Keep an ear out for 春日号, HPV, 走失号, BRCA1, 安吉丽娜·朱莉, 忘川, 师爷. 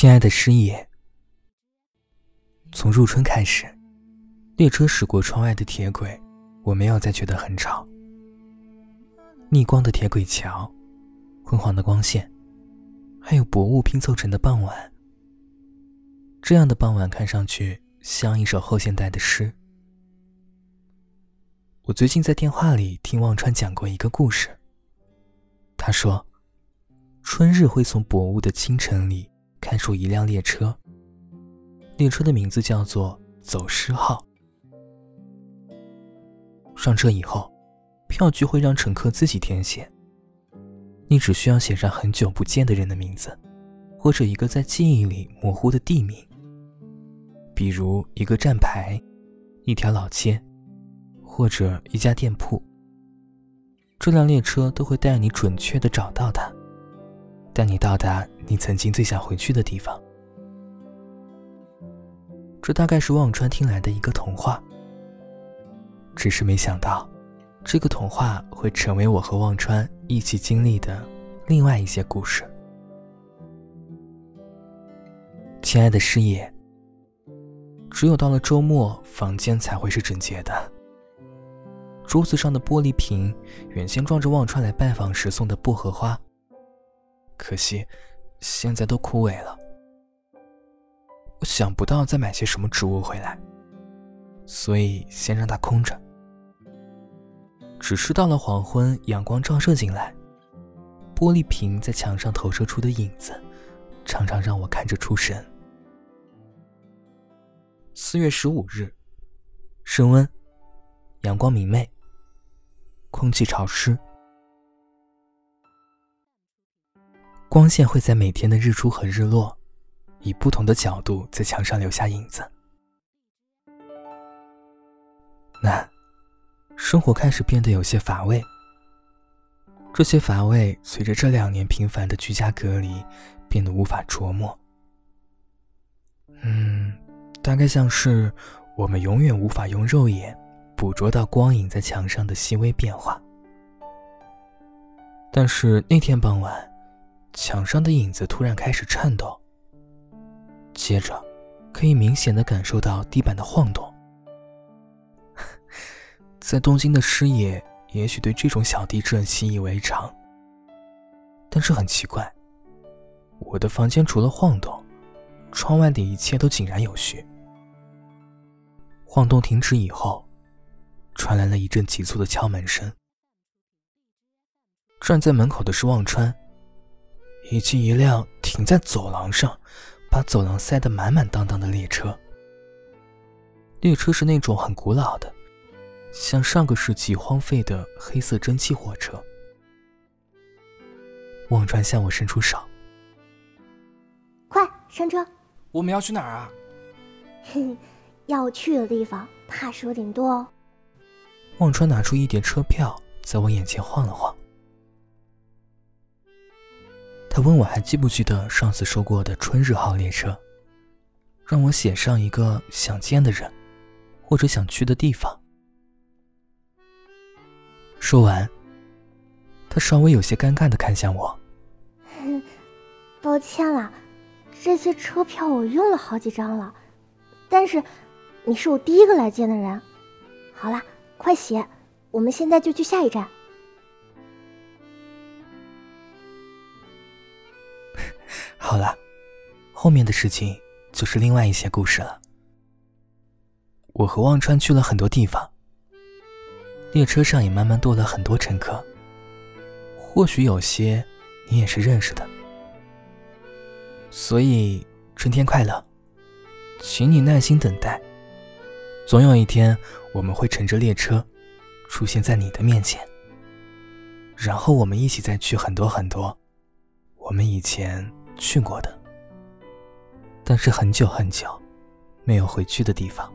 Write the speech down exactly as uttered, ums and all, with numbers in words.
亲爱的师爷，从入春开始，列车驶过窗外的铁轨，我没有再觉得很吵。逆光的铁轨桥，昏黄的光线，还有薄雾拼凑成的傍晚，这样的傍晚看上去像一首后现代的诗。我最近在电话里听忘川讲过一个故事，他说春日会从薄雾的清晨里看出一辆列车，列车的名字叫做走失号。上车以后，票据会让乘客自己填写，你只需要写上很久不见的人的名字，或者一个在记忆里模糊的地名，比如一个站牌、一条老街，或者一家店铺。这辆列车都会带你准确地找到它，带你到达你曾经最想回去的地方。这大概是忘川听来的一个童话，只是没想到这个童话会成为我和忘川一起经历的另外一些故事。亲爱的师爷，只有到了周末，房间才会是整洁的。桌子上的玻璃瓶原先装着忘川来拜访时送的薄荷花，可惜现在都枯萎了。我想不到再买些什么植物回来，所以先让它空着。只是到了黄昏，阳光照射进来，玻璃瓶在墙上投射出的影子常常让我看着出神。四月十五日，升温，阳光明媚，空气潮湿，光线会在每天的日出和日落以不同的角度在墙上留下影子。那生活开始变得有些乏味，这些乏味随着这两年频繁的居家隔离变得无法琢磨。嗯，大概像是我们永远无法用肉眼捕捉到光影在墙上的细微变化，但是那天傍晚，墙上的影子突然开始颤抖，接着可以明显地感受到地板的晃动。在东京的师爷也许对这种小地震习以为常，但是很奇怪，我的房间除了晃动，窗外的一切都井然有序。晃动停止以后，传来了一阵急促的敲门声。站在门口的是忘川，以及一辆停在走廊上，把走廊塞得满满当当的列车。列车是那种很古老的，像上个世纪荒废的黑色蒸汽火车。忘川向我伸出手：“快上车！我们要去哪儿啊？”“哼，要去的地方怕是有点多哦。”忘川拿出一叠车票在我眼前晃了晃，他问我还记不记得上次说过的春日号列车，让我写上一个想见的人或者想去的地方。说完，他稍微有些尴尬地看向我：“抱歉啦，这些车票我用了好几张了，但是你是我第一个来见的人。好啦，快写，我们现在就去下一站。”好了，后面的事情就是另外一些故事了。我和忘川去了很多地方，列车上也慢慢多了很多乘客，或许有些你也是认识的。所以，春天快乐，请你耐心等待。总有一天，我们会乘着列车出现在你的面前，然后我们一起再去很多很多我们以前去过的，但是很久很久没有回去的地方。